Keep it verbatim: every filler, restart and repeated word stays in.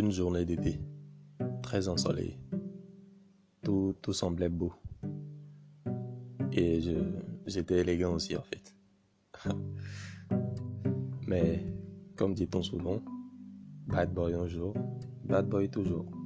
une journée d'été, très ensoleillée. Tout, tout semblait beau. Et je, j'étais élégant aussi, en fait. Mais, comme dit-on souvent, bad boy un jour, bad boy toujours.